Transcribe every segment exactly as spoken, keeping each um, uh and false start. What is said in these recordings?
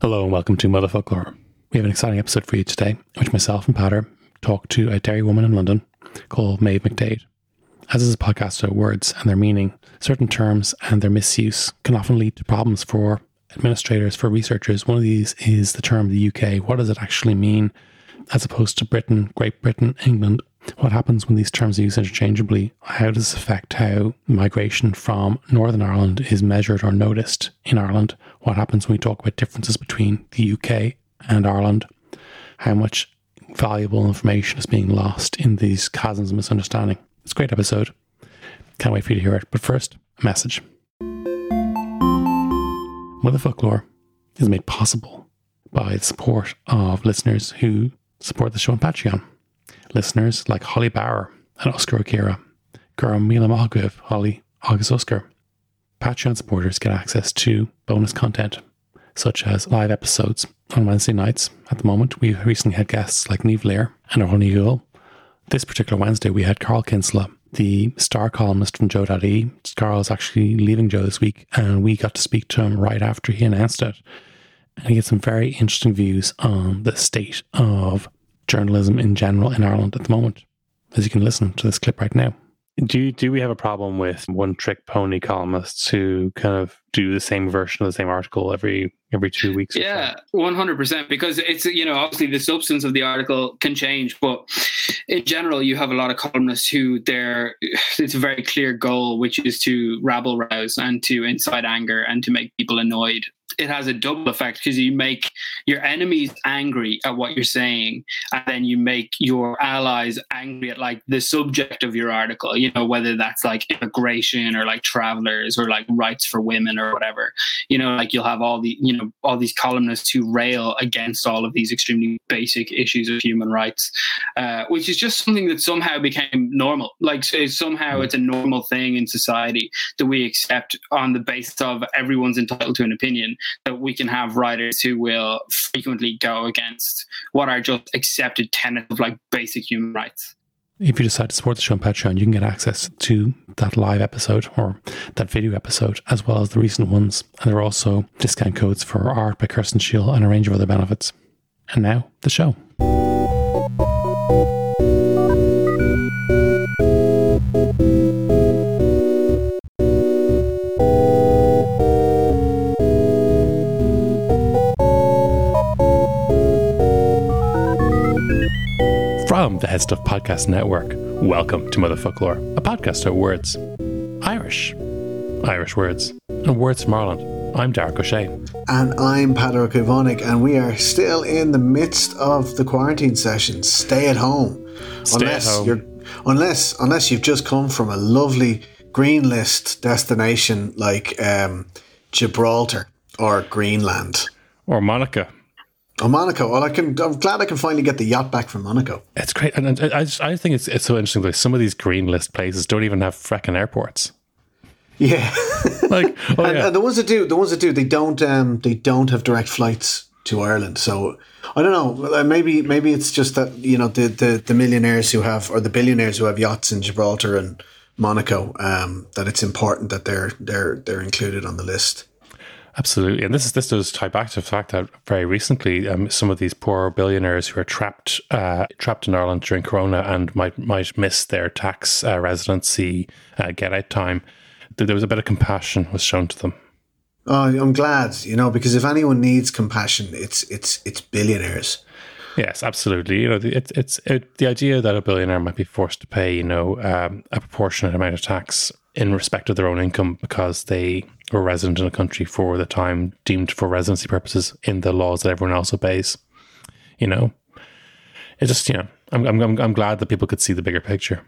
Hello and welcome to Motherfocloir. We have an exciting episode for you today, which myself and Peadar talk to a Derry woman in London called Maeve McDaid. As this is a podcast about words and their meaning, certain terms and their misuse can often lead to problems for administrators, for researchers. One of these is the term the U K. What does it actually mean as opposed to Britain, Great Britain, England? What happens when these terms are used interchangeably? How does this affect how migration from Northern Ireland is measured or noticed in Ireland? What happens when we talk about differences between the U K and Ireland? How much valuable information is being lost in these chasms of misunderstanding? It's a great episode. Can't wait for you to hear it. But first, a message. Motherfolklore is made possible by the support of listeners who support the show on Patreon. Listeners like Holly Bauer and Oscar Akira, girl Mila Mogwiv, Holly, August Oscar. Patreon supporters get access to bonus content, such as live episodes on Wednesday nights. At the moment, we've recently had guests like Niamh Lear and Ronnie Hill. This particular Wednesday, we had Carl Kinsla, the star columnist from Joe dot I E. Carl is actually leaving Joe this week, and we got to speak to him right after he announced it. And he had some very interesting views on the state of journalism in general in Ireland at the moment, as you can listen to this clip right now. Do do we have a problem with one-trick pony columnists who kind of do the same version of the same article every every two weeks? Yeah, one hundred percent, because it's, you know, obviously the substance of the article can change, but in general, you have a lot of columnists who they're, it's a very clear goal, which is to rabble rouse and to incite anger and to make people annoyed. It has a double effect because you make your enemies angry at what you're saying, and then you make your allies angry at like the subject of your article, you know, whether that's like immigration or like travelers or like rights for women or whatever, you know, like you'll have all the, you know, all these columnists who rail against all of these extremely basic issues of human rights, uh, which is just something that somehow became normal. Like so somehow it's a normal thing in society that we accept on the basis of everyone's entitled to an opinion, that we can have writers who will frequently go against what are just accepted tenets of like basic human rights. If you decide to support the show on Patreon, you can get access to that live episode or that video episode, as well as the recent ones. And there are also discount codes for art by Kirsten Shiel and a range of other benefits. And now, the show. From the Headstuff Podcast Network, welcome to Motherfolklore, a podcast of words. Irish. Irish words. And words from Ireland. I'm Darach O'Shea. And I'm Peadar Ivonek, and we are still in the midst of the quarantine session. Stay at home. Stay unless at home. You're, unless, unless you've just come from a lovely green list destination like um, Gibraltar or Greenland. Or Monaco. Oh, Monaco. Well, I can, I'm glad I can finally get the yacht back from Monaco. It's great. And I just, I think it's it's so interesting that some of these green list places don't even have freckin' airports. Yeah. like, oh, and, yeah. and the ones that do, the ones that do, they don't um, they don't have direct flights to Ireland. So I don't know. Maybe maybe it's just that, you know, the, the, the millionaires who have, or the billionaires who have yachts in Gibraltar and Monaco, um, that it's important that they're they're they're included on the list. Absolutely. And this is this does tie back to the fact that very recently um, some of these poor billionaires who are trapped uh, trapped in Ireland during Corona and might might miss their tax uh, residency uh, get out time, there was a bit of compassion was shown to them. Oh, I'm glad, you know, because if anyone needs compassion, it's it's it's billionaires. Yes, absolutely. You know, it's it's it, the idea that a billionaire might be forced to pay, you know, um, a proportionate amount of tax in respect of their own income because they were resident in a country for the time deemed for residency purposes in the laws that everyone else obeys. You know, it just, you know, I'm I'm I'm glad that people could see the bigger picture.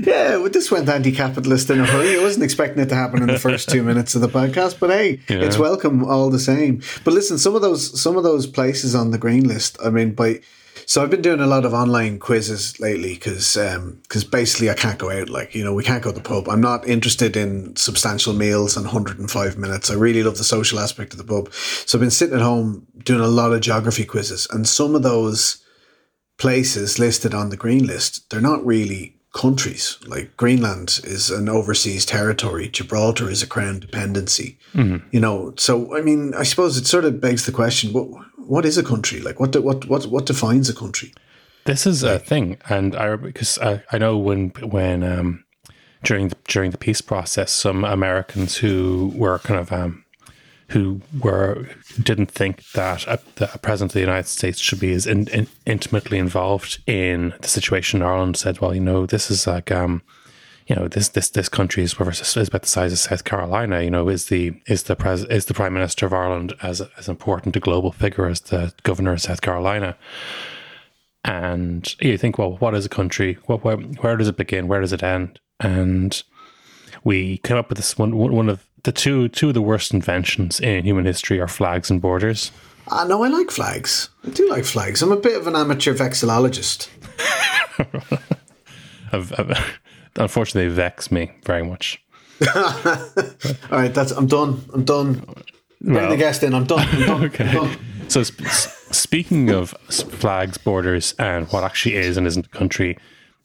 Yeah, well, this went anti-capitalist in a hurry. I wasn't expecting it to happen in the first two minutes of the podcast, but hey, yeah. It's welcome all the same. But listen, some of those some of those places on the green list, I mean, by so I've been doing a lot of online quizzes lately because um, because basically I can't go out. Like, you know, we can't go to the pub. I'm not interested in substantial meals and one hundred five minutes. I really love the social aspect of the pub. So I've been sitting at home doing a lot of geography quizzes, and some of those places listed on the green list, they're not really countries. Like Greenland is an overseas territory. Gibraltar is a crown dependency. Mm-hmm. You know, so I mean, I suppose it sort of begs the question: what what is a country? Like, what do, what what what defines a country? This is like a thing, and I because I, I know when when um, during the, during the peace process, some Americans who were kind of um, who were didn't think that a, that a president of the United States should be as in, in, intimately involved in the situation in Ireland said, well, you know, this is like, um, you know, this this this country is about the size of South Carolina. You know, is the is the pres is the Prime Minister of Ireland as as important a global figure as the governor of South Carolina? And you think, well, what is a country? What where, where does it begin? Where does it end? And we came up with this one one of the two two of the worst inventions in human history are flags and borders. I know, I like flags. I do like flags. I'm a bit of an amateur vexillologist. I've, I've, unfortunately, they vex me very much. All right, that's. I'm done. I'm done. Bring well, the guest in. I'm done. I'm done. Okay. I'm done. So sp- speaking of flags, borders, and what actually is and isn't a country,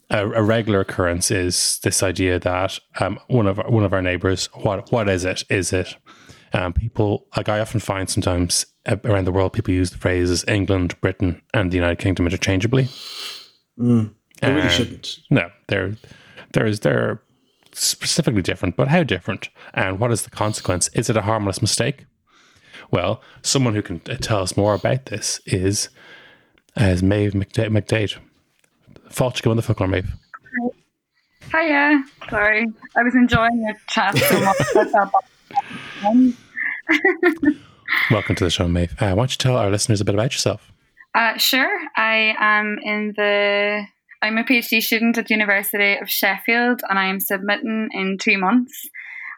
a regular occurrence is this idea that um, one of our, one of our neighbours, what what is it? Is it um, people, like I often find sometimes around the world, people use the phrases England, Britain, and the United Kingdom interchangeably. Mm, they really um, shouldn't. No, they're there is they're specifically different, but how different? And what is the consequence? Is it a harmless mistake? Well, someone who can tell us more about this is as Maeve McDaid. McDaid. Fáilte go on the Motherfocloir, Maeve. Hiya. Sorry. I was enjoying your chat so much. Welcome to the show, Maeve. Uh, why don't you tell our listeners a bit about yourself? Uh, sure. I am in the... I'm a PhD student at the University of Sheffield, and I am submitting in two months.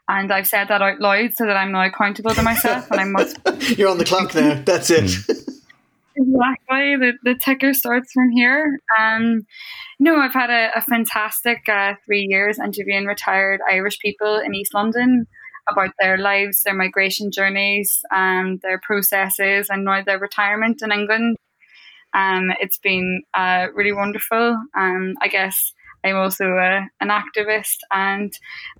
And I've said that out loud so that I'm now accountable to myself. And I must. You're on the clock now. That's it. Mm. Exactly. The, the ticker starts from here. Um, no, I've had a, a fantastic uh, three years interviewing retired Irish people in East London about their lives, their migration journeys, um, their processes, and now their retirement in England. Um, it's been uh, really wonderful. Um, I guess I'm also a, an activist and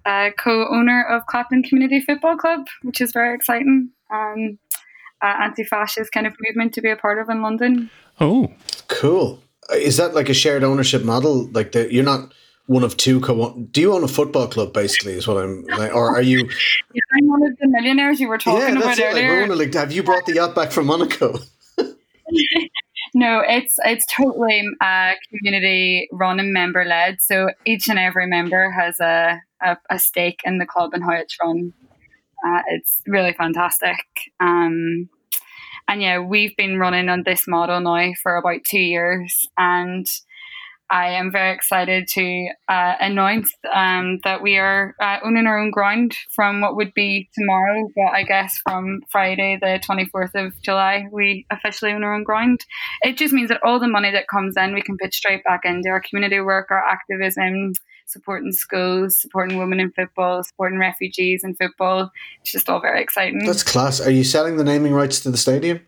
a co-owner of Clapton Community Football Club, which is very exciting. Um Uh, anti-fascist kind of movement to be a part of in London. Oh, cool. Is that like a shared ownership model? Like the, you're not one of two co- do you own a football club basically is what I'm like, or are you yeah, I'm one of the millionaires you were talking yeah, about it. Earlier like, we're like, have you brought the yacht back from Monaco? No, it's it's totally uh, community run and member led, so each and every member has a, a, a stake in the club and how it's run. Uh, it's really fantastic. Um, and yeah, we've been running on this model now for about two years. And I am very excited to uh, announce um, that we are uh, owning our own ground from what would be tomorrow. But I guess from Friday, the twenty-fourth of July, we officially own our own ground. It just means that all the money that comes in, we can put straight back into our community work, our activism, supporting schools, supporting women in football, supporting refugees in football. It's just all very exciting. That's class. Are you selling the naming rights to the stadium?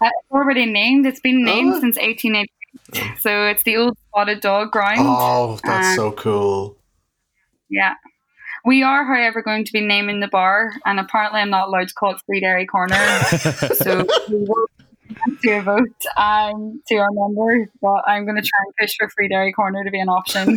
Uh, it's already named. It's been named oh. since eighteen eighty-eight. Oh. So it's the Old Spotted Dog Ground. Oh, that's um, so cool. Yeah. We are, however, going to be naming the bar, and apparently I'm not allowed to call it Free Dairy Corner. So we will to a vote um, to our members, but I'm going to try and push for Free Dairy Corner to be an option.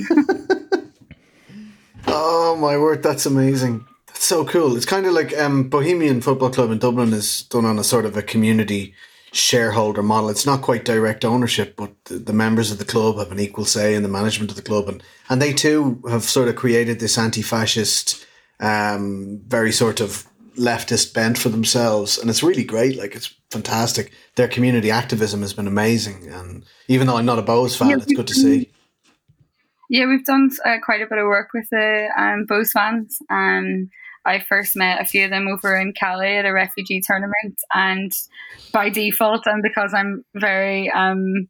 Oh my word, that's amazing. That's so cool. It's kind of like um, Bohemian Football Club in Dublin is done on a sort of a community shareholder model. It's not quite direct ownership, but the, the members of the club have an equal say in the management of the club. And, and they too have sort of created this anti-fascist, um, very sort of leftist bent for themselves. And it's really great. Like, it's fantastic. Their community activism has been amazing. And even though I'm not a Bohs fan, yeah, it's good to see. Yeah, we've done uh, quite a bit of work with the um, Bohs fans. Um, I first met a few of them over in Calais at a refugee tournament, and by default, and because I'm very um,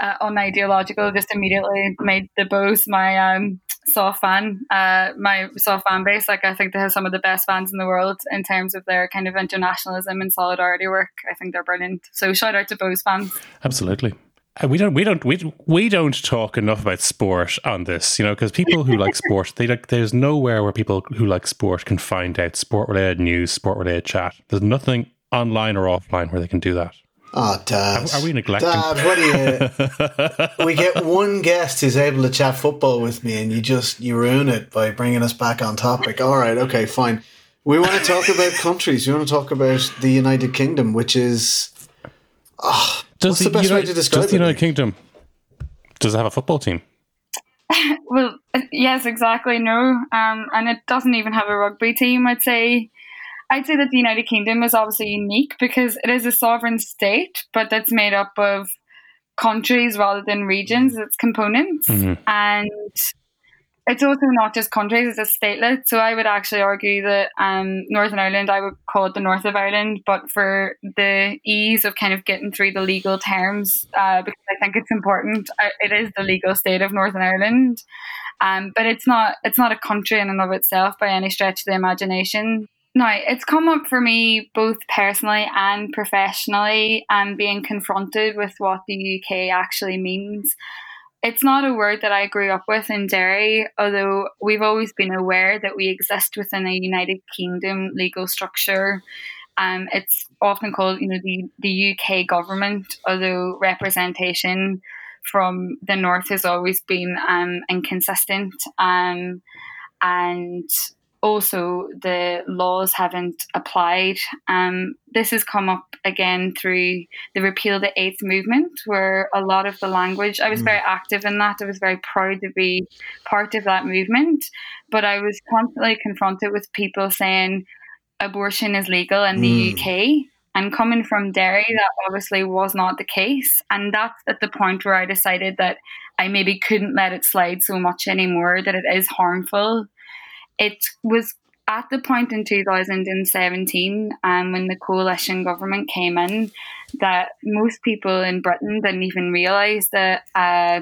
uh, unideological, just immediately made the Bohs my um, soft fan, uh, my soft fan base. Like, I think they have some of the best fans in the world in terms of their kind of internationalism and solidarity work. I think they're brilliant. So shout out to Bohs fans. Absolutely. We don't, we don't, we we don't talk enough about sport on this, you know, because people who like sport, they like. There's nowhere where people who like sport can find out sport-related news, sport-related chat. There's nothing online or offline where they can do that. Oh, Dad! Are, are we neglecting? Dad, what are you? We get one guest who's able to chat football with me, and you just you ruin it by bringing us back on topic. All right, okay, fine. We want to talk about countries. We want to talk about the United Kingdom, which is. Oh, does what's the, the best United, way to describe does it? Does the United Kingdom, does it have a football team? Well, yes, exactly, no. Um, and it doesn't even have a rugby team, I'd say. I'd say that the United Kingdom is obviously unique because it is a sovereign state, but that's made up of countries rather than regions, its components. Mm-hmm. And it's also not just countries, it's a statelet. So I would actually argue that um, Northern Ireland, I would call it the north of Ireland, but for the ease of kind of getting through the legal terms, uh, because I think it's important, I, it is the legal state of Northern Ireland. Um, but it's not it's not a country in and of itself by any stretch of the imagination. Now, it's come up for me both personally and professionally, and um, being confronted with what the U K actually means. It's not a word that I grew up with in Derry, although we've always been aware that we exist within a United Kingdom legal structure. Um, it's often called, you know, the, the U K government, although representation from the north has always been um, inconsistent. Um, and also the laws haven't applied. Um, this has come up again through the Repeal the Eighth movement, where a lot of the language, I was very active in that. I was very proud to be part of that movement, but I was constantly confronted with people saying abortion is legal in the mm. U K. And coming from Derry, that obviously was not the case. And that's at the point where I decided that I maybe couldn't let it slide so much anymore, that it is harmful. It was at the point in two thousand seventeen um, when the coalition government came in that most people in Britain didn't even realise that uh,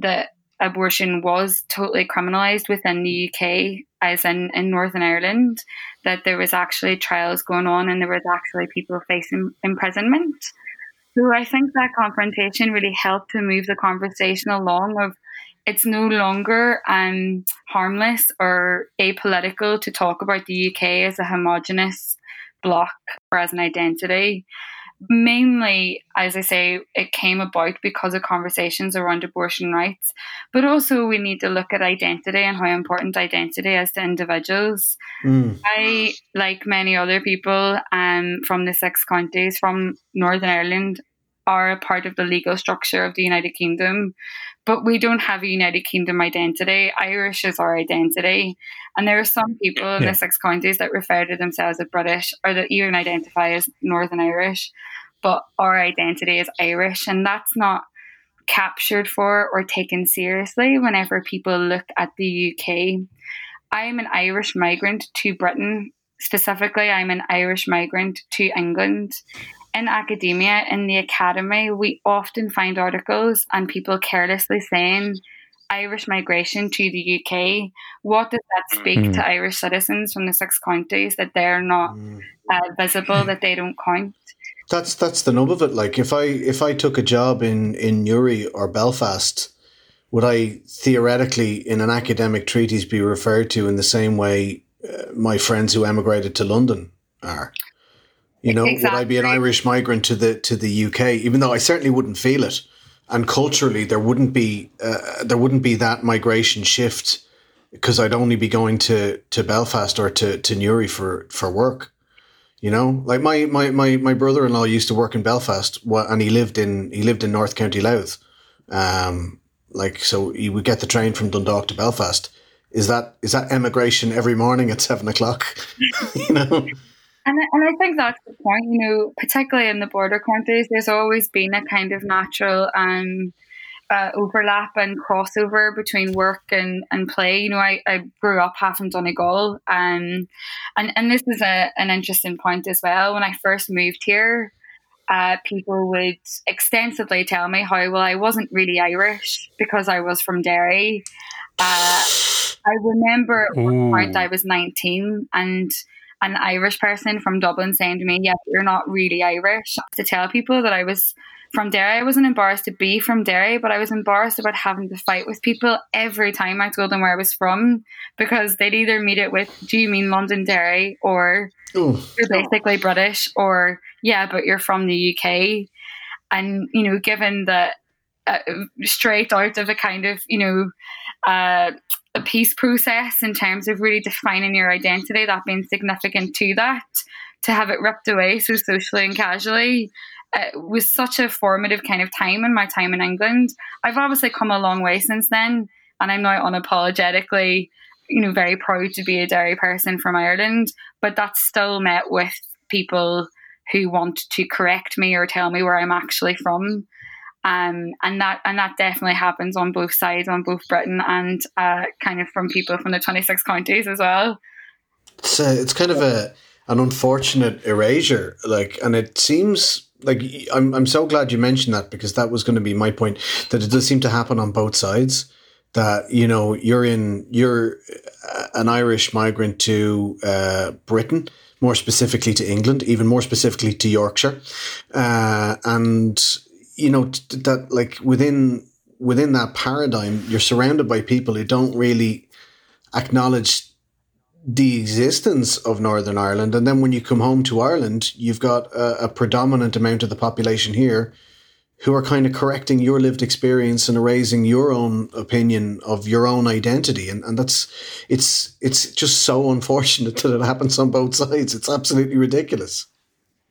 that abortion was totally criminalised within the U K, as in, in Northern Ireland, that there was actually trials going on and there was actually people facing imprisonment. So I think that confrontation really helped to move the conversation along of it's no longer um, harmless or apolitical to talk about the U K as a homogenous bloc or as an identity. Mainly, as I say, it came about because of conversations around abortion rights, but also we need to look at identity and how important identity is to individuals. Mm. I, like many other people um, from the six counties from Northern Ireland, are a part of the legal structure of the United Kingdom, but we don't have a United Kingdom identity. Irish is our identity. And there are some people yeah. in the six counties that refer to themselves as British or that even identify as Northern Irish, but our identity is Irish. And that's not captured for or taken seriously whenever people look at the U K. I'm an Irish migrant to Britain. Specifically, I'm an Irish migrant to England. In academia, in the academy, we often find articles and people carelessly saying Irish migration to the U K. What does that speak mm. to Irish citizens from the six counties, that they're not mm. uh, visible, that they don't count? That's that's the nub of it. Like if I if I took a job in, in Newry or Belfast, would I theoretically in an academic treatise be referred to in the same way uh, my friends who emigrated to London are? You know, exactly. Would I be an Irish migrant to the to the U K? Even though I certainly wouldn't feel it, and culturally there wouldn't be uh, there wouldn't be that migration shift because I'd only be going to, to Belfast or to, to Newry for, for work. You know, like my, my, my, my brother-in-law used to work in Belfast, and he lived in he lived in North County Louth. Um, like so, he would get the train from Dundalk to Belfast. Is that is that emigration every morning at seven o'clock? You know. And I, and I think that's the point. You know, particularly in the border countries, there's always been a kind of natural um, uh, overlap and crossover between work and, and play. You know, I, I grew up half in Donegal, um, and and this is a an interesting point as well. When I first moved here, uh, people would extensively tell me how well I wasn't really Irish because I was from Derry. Uh, I remember at one point I was nineteen and an Irish person from Dublin saying to me, yeah, but you're not really Irish. To tell people that I was from Derry, I wasn't embarrassed to be from Derry, but I was embarrassed about having to fight with people every time I told them where I was from, because they'd either meet it with, do you mean Londonderry, or Ooh. You're basically British, or yeah, but you're from the U K. And, you know, given that uh, straight out of a kind of, you know, uh, a peace process in terms of really defining your identity, that being significant to that, to have it ripped away so socially and casually, uh, was such a formative kind of time in my time in England. I've obviously come a long way since then, and I'm now unapologetically, you know, very proud to be a Derry person from Ireland, but that's still met with people who want to correct me or tell me where I'm actually from. Um, and that and that definitely happens on both sides, on both Britain and uh, kind of from people from the twenty-six counties as well. It's a, it's kind of a an unfortunate erasure, like, and it seems like I'm I'm so glad you mentioned that, because that was going to be my point, that it does seem to happen on both sides. That, you know, you're in you're an Irish migrant to uh, Britain, more specifically to England, even more specifically to Yorkshire, uh, and. You know, that like within within that paradigm, you're surrounded by people who don't really acknowledge the existence of Northern Ireland. And then when you come home to Ireland, you've got a, a predominant amount of the population here who are kind of correcting your lived experience and erasing your own opinion of your own identity. And and that's it's it's just so unfortunate that it happens on both sides. It's absolutely ridiculous.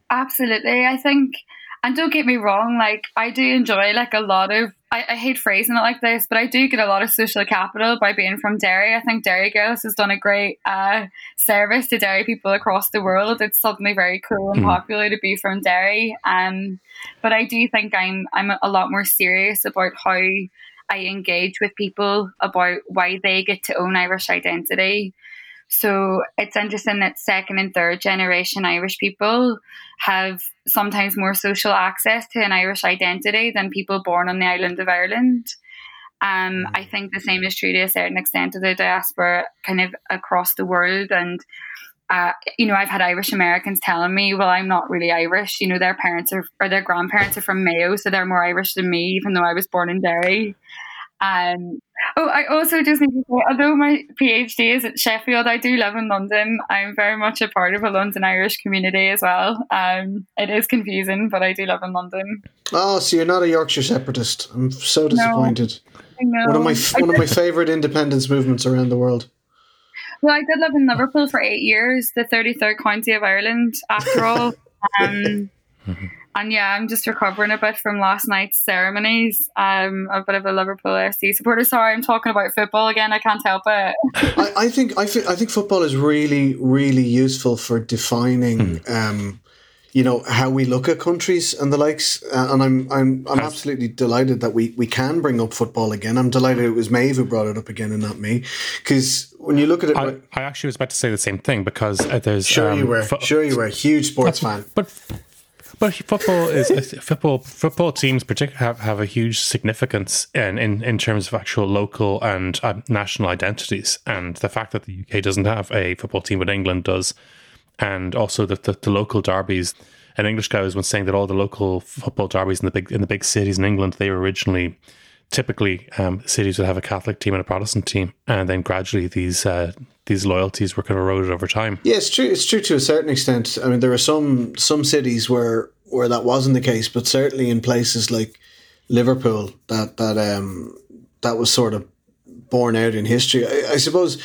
Absolutely. I think... And don't get me wrong, like, I do enjoy, like, a lot of, I, I hate phrasing it like this, but I do get a lot of social capital by being from Derry. I think Derry Girls has done a great uh, service to Derry people across the world. It's suddenly very cool and popular to be from Derry. Um, but I do think I'm I'm a lot more serious about how I engage with people about why they get to own Irish identity. So it's interesting that second and third generation Irish people have sometimes more social access to an Irish identity than people born on the island of Ireland. Um, I think the same is true to a certain extent of the diaspora kind of across the world. And, uh, you know, I've had Irish Americans telling me, well, I'm not really Irish. You know, their parents are, or their grandparents are from Mayo, so they're more Irish than me, even though I was born in Derry. Um, oh, I also just need to say, although my PhD is at Sheffield, I do live in London. I'm very much a part of a London Irish community as well. Um, it is confusing, but I do live in London. Oh, so you're not a Yorkshire separatist. I'm so disappointed. No, one of my one of my favourite independence movements around the world. Well, I did live in Liverpool for eight years, the thirty-third county of Ireland, after all. Um And yeah, I'm just recovering a bit from last night's ceremonies. I'm um, a bit of a Liverpool F C supporter. Sorry, I'm talking about football again. I can't help it. I, I think I, th- I think football is really, really useful for defining, mm. um, you know, how we look at countries and the likes. Uh, and I'm I'm I'm absolutely delighted that we, we can bring up football again. I'm delighted it was Maeve who brought it up again and not me, because when you look at it, I, right, I actually was about to say the same thing, because uh, there's sure um, you were fo- sure you were a huge sports fan, but. But football is football. Football teams, particularly, have, have a huge significance in, in, in terms of actual local and uh, national identities. And the fact that the U K doesn't have a football team, but England does, and also that the, the local derbies. An English guy was once saying that all the local football derbies in the big in the big cities in England, they were originally typically um, cities would have a Catholic team and a Protestant team, and then gradually these. Uh, These loyalties were kind of eroded over time. Yeah, it's true. It's true to a certain extent. I mean, there are some some cities where where that wasn't the case, but certainly in places like Liverpool, that that um that was sort of borne out in history. I, I suppose,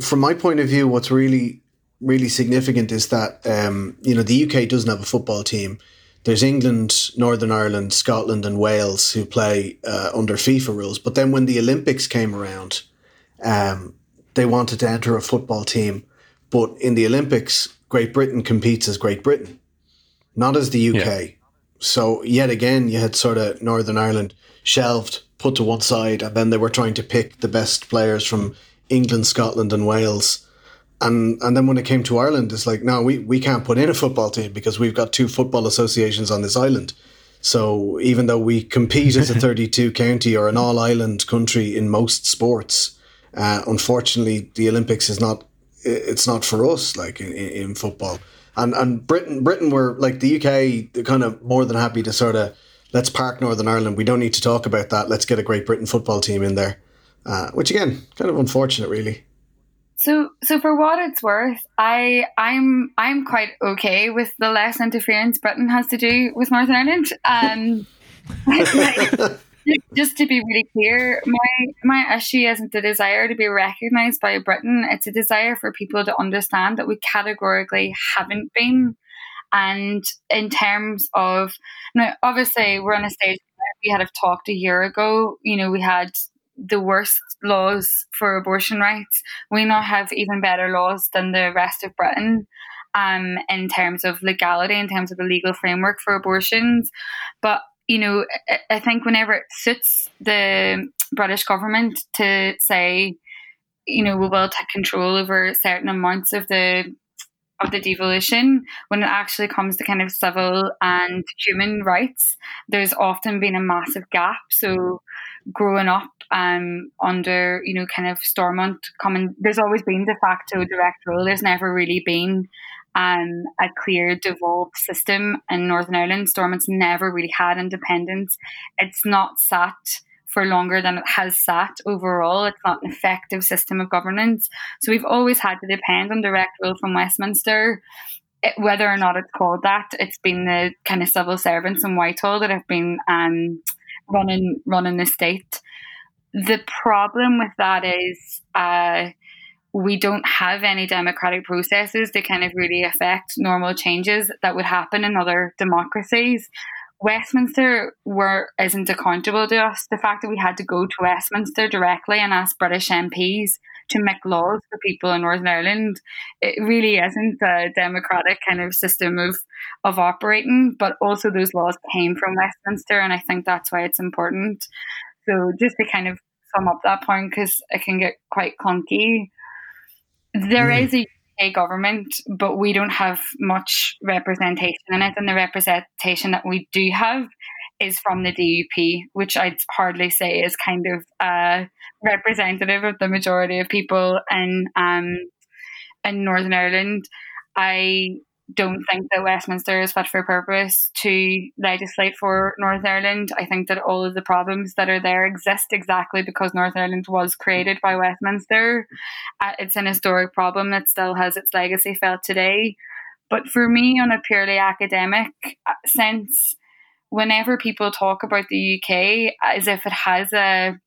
from my point of view, what's really, really significant is that, um, you know, the U K doesn't have a football team. There's England, Northern Ireland, Scotland and Wales who play uh, under FIFA rules. But then when the Olympics came around, um, they wanted to enter a football team. But in the Olympics, Great Britain competes as Great Britain, not as the U K. Yeah. So yet again, you had sort of Northern Ireland shelved, put to one side, and then they were trying to pick the best players from England, Scotland and Wales. And and then when it came to Ireland, it's like, no, we, we can't put in a football team because we've got two football associations on this island. So even though we compete as a thirty-two county or an all-island country in most sports, uh, unfortunately, the Olympics is not, it's not for us, like in, in football. And and Britain, Britain were like the U K, they're kind of more than happy to sort of, let's park Northern Ireland. We don't need to talk about that. Let's get a Great Britain football team in there, uh, which again, kind of unfortunate, really. So, so for what it's worth, I, I'm, I'm quite okay with the less interference Britain has to do with Northern Ireland. Um, like, just to be really clear, my, my issue isn't the desire to be recognised by Britain. It's a desire for people to understand that we categorically haven't been. And in terms of, now, obviously we're on a stage where we had have talked a year ago, you know, we had the worst laws for abortion rights. We now have even better laws than the rest of Britain, um, in terms of legality, in terms of the legal framework for abortions. But, you know, I think whenever it suits the British government to say, you know, we will take control over certain amounts of the of the devolution, when it actually comes to kind of civil and human rights, there's often been a massive gap. So growing up um, under, you know, kind of Stormont coming, there's always been de facto direct rule. There's never really been um, a clear devolved system in Northern Ireland. Stormont's never really had independence. It's not sat for longer than it has sat overall. It's not an effective system of governance. So we've always had to depend on direct rule from Westminster. It, whether or not it's called that, it's been the kind of civil servants in Whitehall that have been um, running running the state. The problem with that is uh, we don't have any democratic processes to kind of really affect normal changes that would happen in other democracies. Westminster were isn't accountable to us. The fact that we had to go to Westminster directly and ask British M Ps to make laws for people in Northern Ireland, it really isn't a democratic kind of system of, of operating. But also those laws came from Westminster, and I think that's why it's important. So just to kind of sum up that point, because it can get quite clunky, there mm. is a a government, but we don't have much representation in it, and the representation that we do have is from the D U P, which I'd hardly say is kind of uh, representative of the majority of people in um, in Northern Ireland. I don't think that Westminster is fit for purpose to legislate for Northern Ireland. I think that all of the problems that are there exist exactly because Northern Ireland was created by Westminster. Uh, it's an historic problem that still has its legacy felt today. But for me, on a purely academic sense, whenever people talk about the U K as if it has a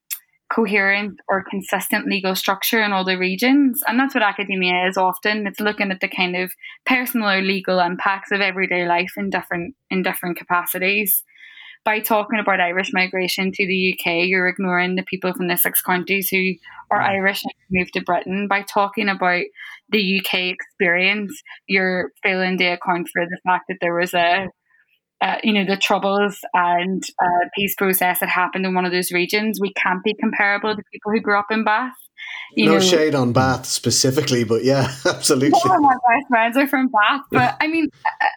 coherent or consistent legal structure in all the regions, and that's what academia is often, it's looking at the kind of personal or legal impacts of everyday life in different in different capacities. By talking about Irish migration to the U K, you're ignoring the people from the six counties who are Irish and moved to Britain. By talking about the U K experience, you're failing to account for the fact that there was a Uh, you know, the Troubles and uh, peace process that happened in one of those regions. We can't be comparable to people who grew up in Bath. You no know, shade on Bath specifically, but yeah, absolutely. All my best friends are from Bath. But I mean,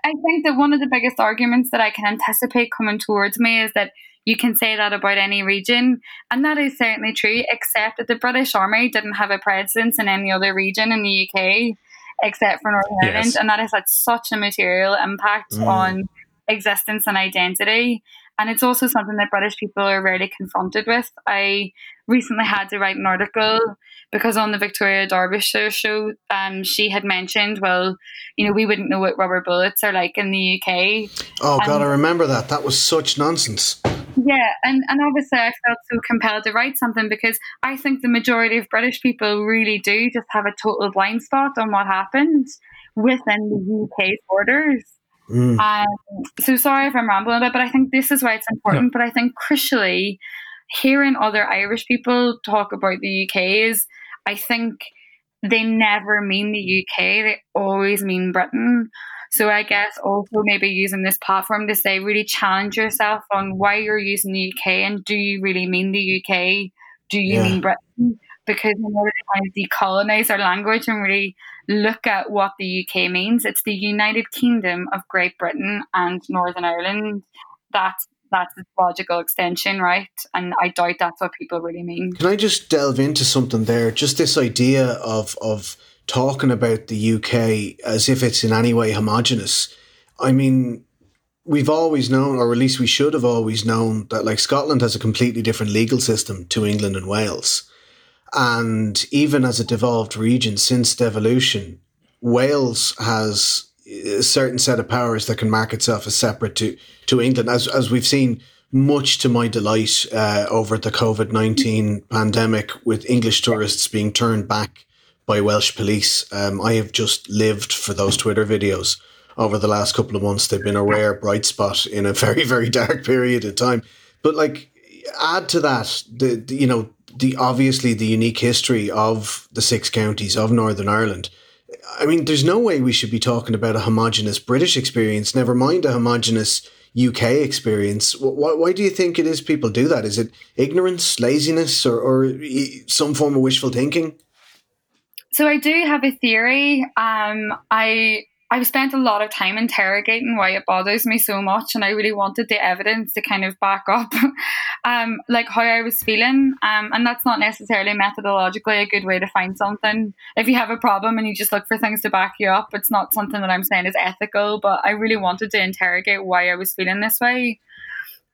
I think that one of the biggest arguments that I can anticipate coming towards me is that you can say that about any region. And that is certainly true, except that the British Army didn't have a presence in any other region in the U K except for Northern yes. Ireland. And that has had such a material impact mm. on existence and identity, and it's also something that British people are rarely confronted with. I recently had to write an article because on the Victoria Derbyshire show um, she had mentioned, well, you know, we wouldn't know what rubber bullets are like in the U K. Oh god, and I remember that that was such nonsense. Yeah, and, and obviously I felt so compelled to write something because I think the majority of British people really do just have a total blind spot on what happened within the U K borders. Mm. Um, so sorry if I'm rambling a bit, but I think this is why it's important. Yeah. But I think crucially, hearing other Irish people talk about the U K is, I think they never mean the U K, they always mean Britain. So I guess also maybe using this platform to say really challenge yourself on why you're using the U K and do you really mean the U K? Do you yeah. mean Britain? Because in order to kind of decolonise our language and really look at what the U K means, it's the United Kingdom of Great Britain and Northern Ireland. That's that's the logical extension, right? And I doubt that's what people really mean. Can I just delve into something there? Just this idea of of talking about the U K as if it's in any way homogenous. I mean, we've always known, or at least we should have always known, that like Scotland has a completely different legal system to England and Wales. And even as a devolved region since devolution, Wales has a certain set of powers that can mark itself as separate to, to England, as as we've seen much to my delight uh, over the covid nineteen pandemic, with English tourists being turned back by Welsh police. Um, I have just lived for those Twitter videos over the last couple of months. They've been a rare bright spot in a very, very dark period of time. But like, add to that, the, the you know, the obviously the unique history of the six counties of Northern Ireland. I mean, there's no way we should be talking about a homogenous British experience, never mind a homogenous U K experience. Why, why do you think it is people do that? Is it ignorance, laziness, or, or some form of wishful thinking? So I do have a theory. Um, I I've spent a lot of time interrogating why it bothers me so much, and I really wanted the evidence to kind of back up um, like how I was feeling. Um, and that's not necessarily methodologically a good way to find something. If you have a problem and you just look for things to back you up, it's not something that I'm saying is ethical, but I really wanted to interrogate why I was feeling this way.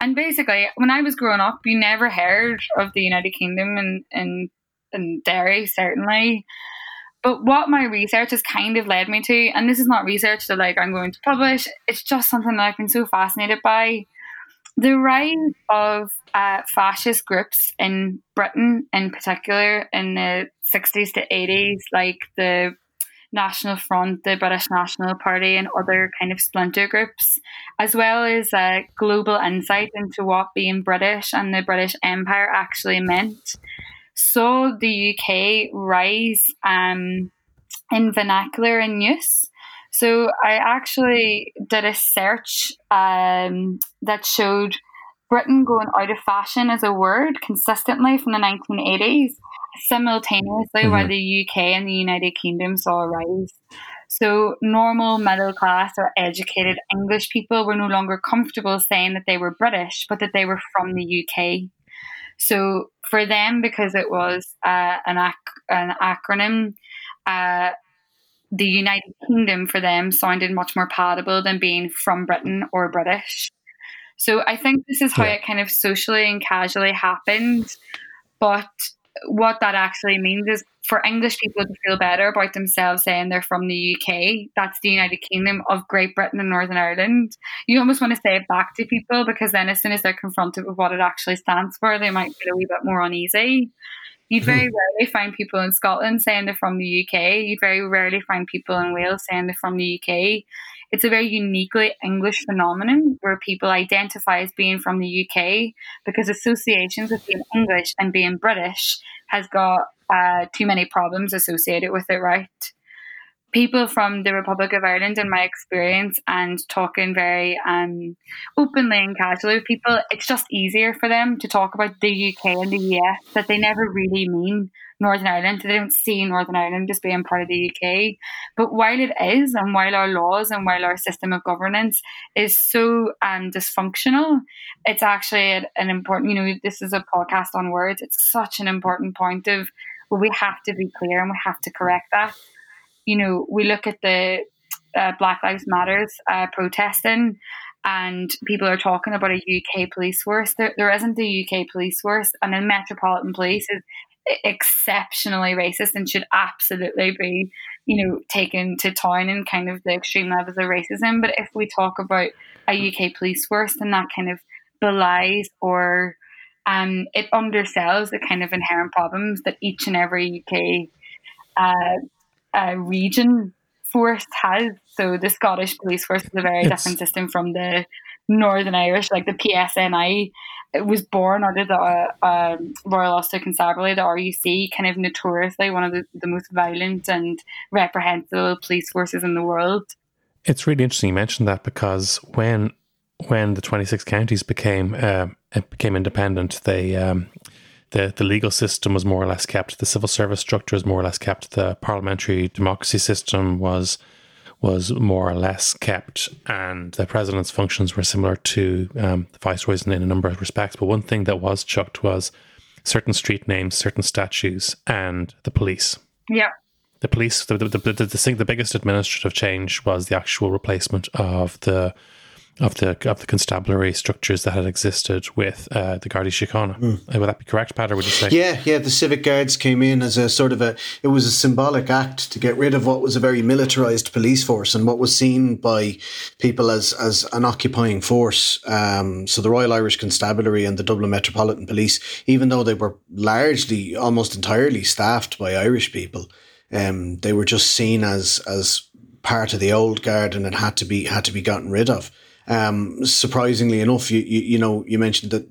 And basically, when I was growing up, you never heard of the United Kingdom and, and, and Derry, certainly. But what my research has kind of led me to, and this is not research that like I'm going to publish, it's just something that I've been so fascinated by, the rise of uh, fascist groups in Britain, in particular in the sixties to eighties, like the National Front, the British National Party, and other kind of splinter groups, as well as a global insight into what being British and the British Empire actually meant. Saw the U K rise um, in vernacular and use. So I actually did a search um, that showed Britain going out of fashion as a word consistently from the nineteen eighties, simultaneously mm-hmm. where the U K and the United Kingdom saw a rise. So normal middle class or educated English people were no longer comfortable saying that they were British, but that they were from the U K. So for them, because it was uh, an, ac- an acronym, uh, the United Kingdom for them sounded much more palatable than being from Britain or British. So I think this is how yeah. it kind of socially and casually happened. But what that actually means is for English people to feel better about themselves saying they're from the U K, that's the United Kingdom of Great Britain and Northern Ireland. You almost want to say it back to people, because then as soon as they're confronted with what it actually stands for, they might feel a wee bit more uneasy. You'd very rarely find people in Scotland saying they're from the U K. You'd very rarely find people in Wales saying they're from the U K. It's a very uniquely English phenomenon where people identify as being from the U K because associations with being English and being British has got uh, too many problems associated with it, right? People from the Republic of Ireland, in my experience, and talking very um, openly and casually with people, it's just easier for them to talk about the U K and the U S that they never really mean Northern Ireland. They don't see Northern Ireland as being part of the U K. But while it is, and while our laws and while our system of governance is so um, dysfunctional, it's actually an important, you know, this is a podcast on words. It's such an important point of, well, we have to be clear and we have to correct that. You know, we look at the uh, Black Lives Matters uh, protesting, and people are talking about a U K police force. There, there isn't a U K police force, and the Metropolitan Police is exceptionally racist and should absolutely be, you know, taken to town in kind of the extreme levels of racism. But if we talk about a U K police force, then that kind of belies or um, it undersells the kind of inherent problems that each and every U K uh, uh, region force has. So the Scottish police force is a very yes. different system from the Northern Irish. Like the P S N I, it was born under the uh, uh, Royal Ulster Constabulary, the R U C, kind of notoriously one of the, the most violent and reprehensible police forces in the world. It's really interesting you mentioned that, because when when the twenty-six counties became uh, became independent, they um, the the legal system was more or less kept, the civil service structure was more or less kept, the parliamentary democracy system was was more or less kept, and the president's functions were similar to um, the viceroy's in a number of respects. But one thing that was chucked was certain street names, certain statues, and the police. Yeah. The police, the the, the, the, the the biggest administrative change was the actual replacement of the of the of the constabulary structures that had existed with uh, the Garda Síochana. Mm. Would that be correct, Pat, or would you say? Yeah, yeah. The civic guards came in as a sort of a, it was a symbolic act to get rid of what was a very militarised police force and what was seen by people as as an occupying force. Um, so the Royal Irish Constabulary and the Dublin Metropolitan Police, even though they were largely, almost entirely staffed by Irish people, Um, they were just seen as as part of the old guard, and it had to be had to be gotten rid of. Um, surprisingly enough, you, you you know you mentioned that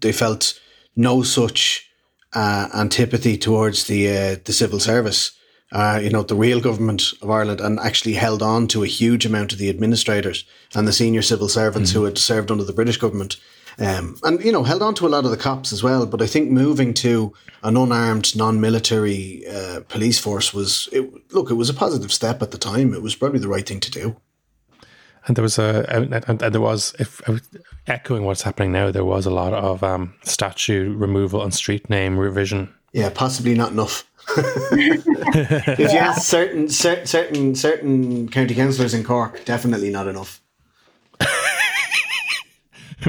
they felt no such uh, antipathy towards the uh, the civil service. Uh, you know, the real government of Ireland, and actually held on to a huge amount of the administrators and the senior civil servants mm-hmm. who had served under the British government. Um, and, you know, held on to a lot of the cops as well. But I think moving to an unarmed, non-military uh, police force was, it, look, it was a positive step at the time. It was probably the right thing to do. And there was a, and, and there was, if, echoing what's happening now, there was a lot of um, statue removal and street name revision. Yeah, possibly not enough. If you ask certain, cer- certain, certain county councillors in Cork, definitely not enough.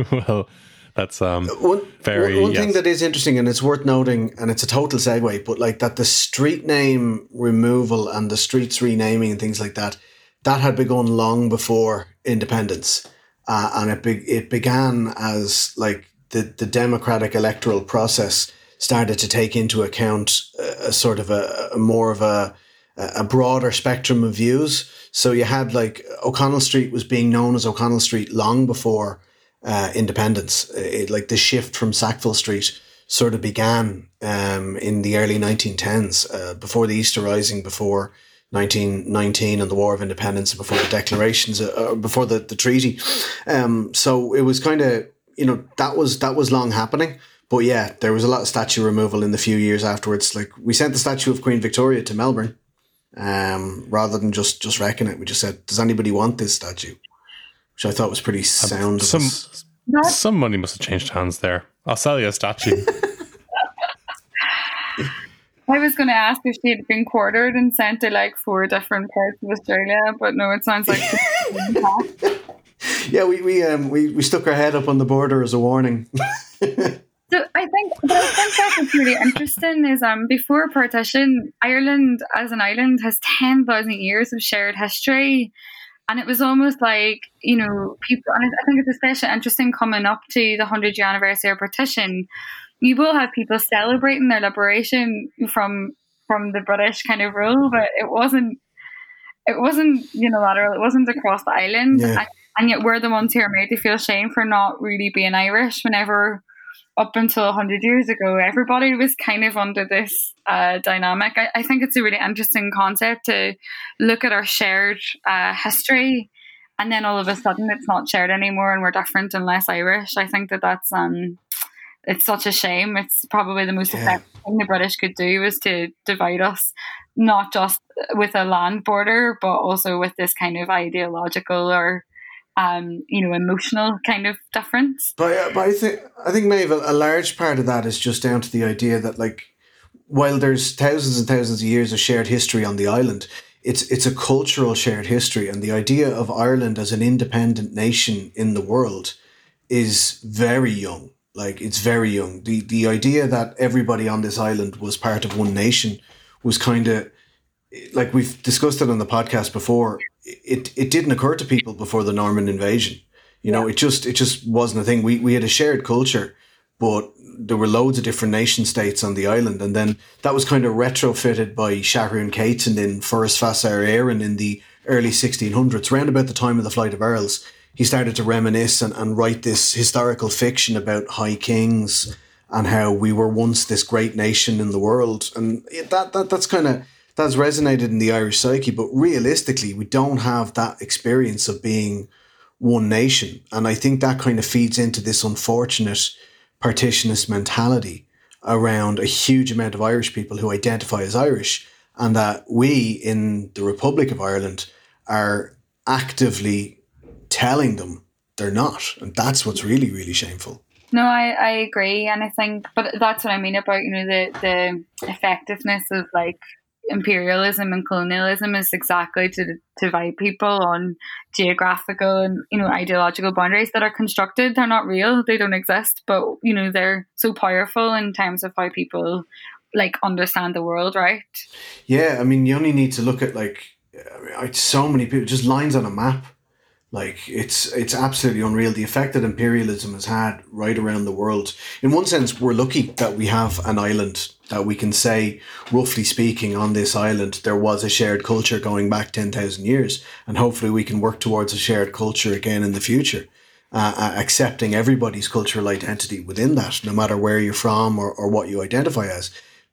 Well, that's um, one, very... One, one yes. thing that is interesting, and it's worth noting, and it's a total segue, but like that the street name removal and the streets renaming and things like that, that had begun long before independence. Uh, and it be- it began as like the, the democratic electoral process started to take into account a, a sort of a, a more of a, a broader spectrum of views. So you had like O'Connell Street was being known as O'Connell Street long before Uh, independence. It, like the shift from Sackville Street sort of began um, in the early nineteen tens, uh, before the Easter Rising, before nineteen nineteen and the War of Independence, before the declarations, uh, before the, the treaty. Um, so it was kind of, you know, that was that was long happening. But yeah, there was a lot of statue removal in the few years afterwards. Like we sent the statue of Queen Victoria to Melbourne um, rather than just, just wrecking it. We just said, does anybody want this statue? Which I thought was pretty sound. Some, some money must have changed hands there. I'll sell you a statue. I was going to ask if she had been quartered and sent to like four different parts of Australia, but no, it sounds like... yeah, we we, um, we we stuck our head up on the border as a warning. so I think, but I think that's what's really interesting is um, before partition, Ireland as an island has ten thousand years of shared history. And it was almost like, you know, people, and I think it's especially interesting coming up to the hundred year anniversary of partition. You will have people celebrating their liberation from from the British kind of rule, but it wasn't, it wasn't unilateral, it wasn't across the island. Yeah. And, and yet we're the ones who are made to feel shame for not really being Irish, whenever up until a hundred years ago, everybody was kind of under this uh, dynamic. I, I think it's a really interesting concept to look at our shared uh, history, and then all of a sudden it's not shared anymore and we're different and less Irish. I think that that's um, it's such a shame. It's probably the most yeah. effective thing the British could do was to divide us, not just with a land border, but also with this kind of ideological or Um, you know, emotional kind of difference. But, uh, but I think I think Maeve, a, a large part of that is just down to the idea that, like, while there's thousands and thousands of years of shared history on the island, it's it's a cultural shared history, and the idea of Ireland as an independent nation in the world is very young. Like, it's very young. The the idea that everybody on this island was part of one nation was kind of, like we've discussed it on the podcast before, it, it didn't occur to people before the Norman invasion. You yeah. know, it just it just wasn't a thing. We we had a shared culture, but there were loads of different nation states on the island. And then that was kind of retrofitted by Shahrún Cates and then Fearse Fassair Éireann in the early sixteen hundreds, round about the time of the Flight of Earls. He started to reminisce and, and write this historical fiction about high kings and how we were once this great nation in the world. And that that that's kind of, that's resonated in the Irish psyche. But realistically, we don't have that experience of being one nation. And I think that kind of feeds into this unfortunate partitionist mentality around a huge amount of Irish people who identify as Irish, and that we in the Republic of Ireland are actively telling them they're not. And that's what's really, really shameful. No, I, I agree. And I think, but that's what I mean about, you know, the, the effectiveness of like imperialism and colonialism is exactly to divide people on geographical and, you know, ideological boundaries that are constructed. They're not real. They don't exist. But, you know, they're so powerful in terms of how people like understand the world, right? Yeah. I mean, you only need to look at like, I mean, so many people, just lines on a map. Like, it's it's absolutely unreal, the effect that imperialism has had right around the world. In one sense, we're lucky that we have an island that we can say, roughly speaking, on this island, there was a shared culture going back ten thousand years. And hopefully we can work towards a shared culture again in the future, uh, accepting everybody's cultural identity within that, no matter where you're from or, or what you identify as.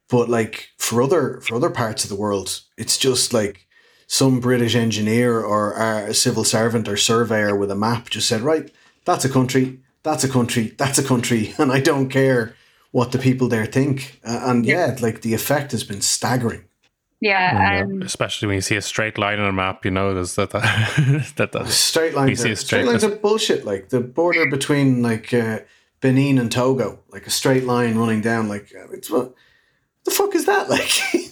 But, like, for other for other parts of the world, it's just like, some British engineer or a civil servant or surveyor with a map just said, right, that's a country, that's a country, that's a country, and I don't care what the people there think. Uh, and yeah, like the effect has been staggering. Yeah, um, especially when you see a straight line on a map, you know, there's that, that, that, that straight lines. Are, straight, straight lines are bullshit. Like the border between like uh, Benin and Togo, like a straight line running down. Like it's what the fuck is that? Like,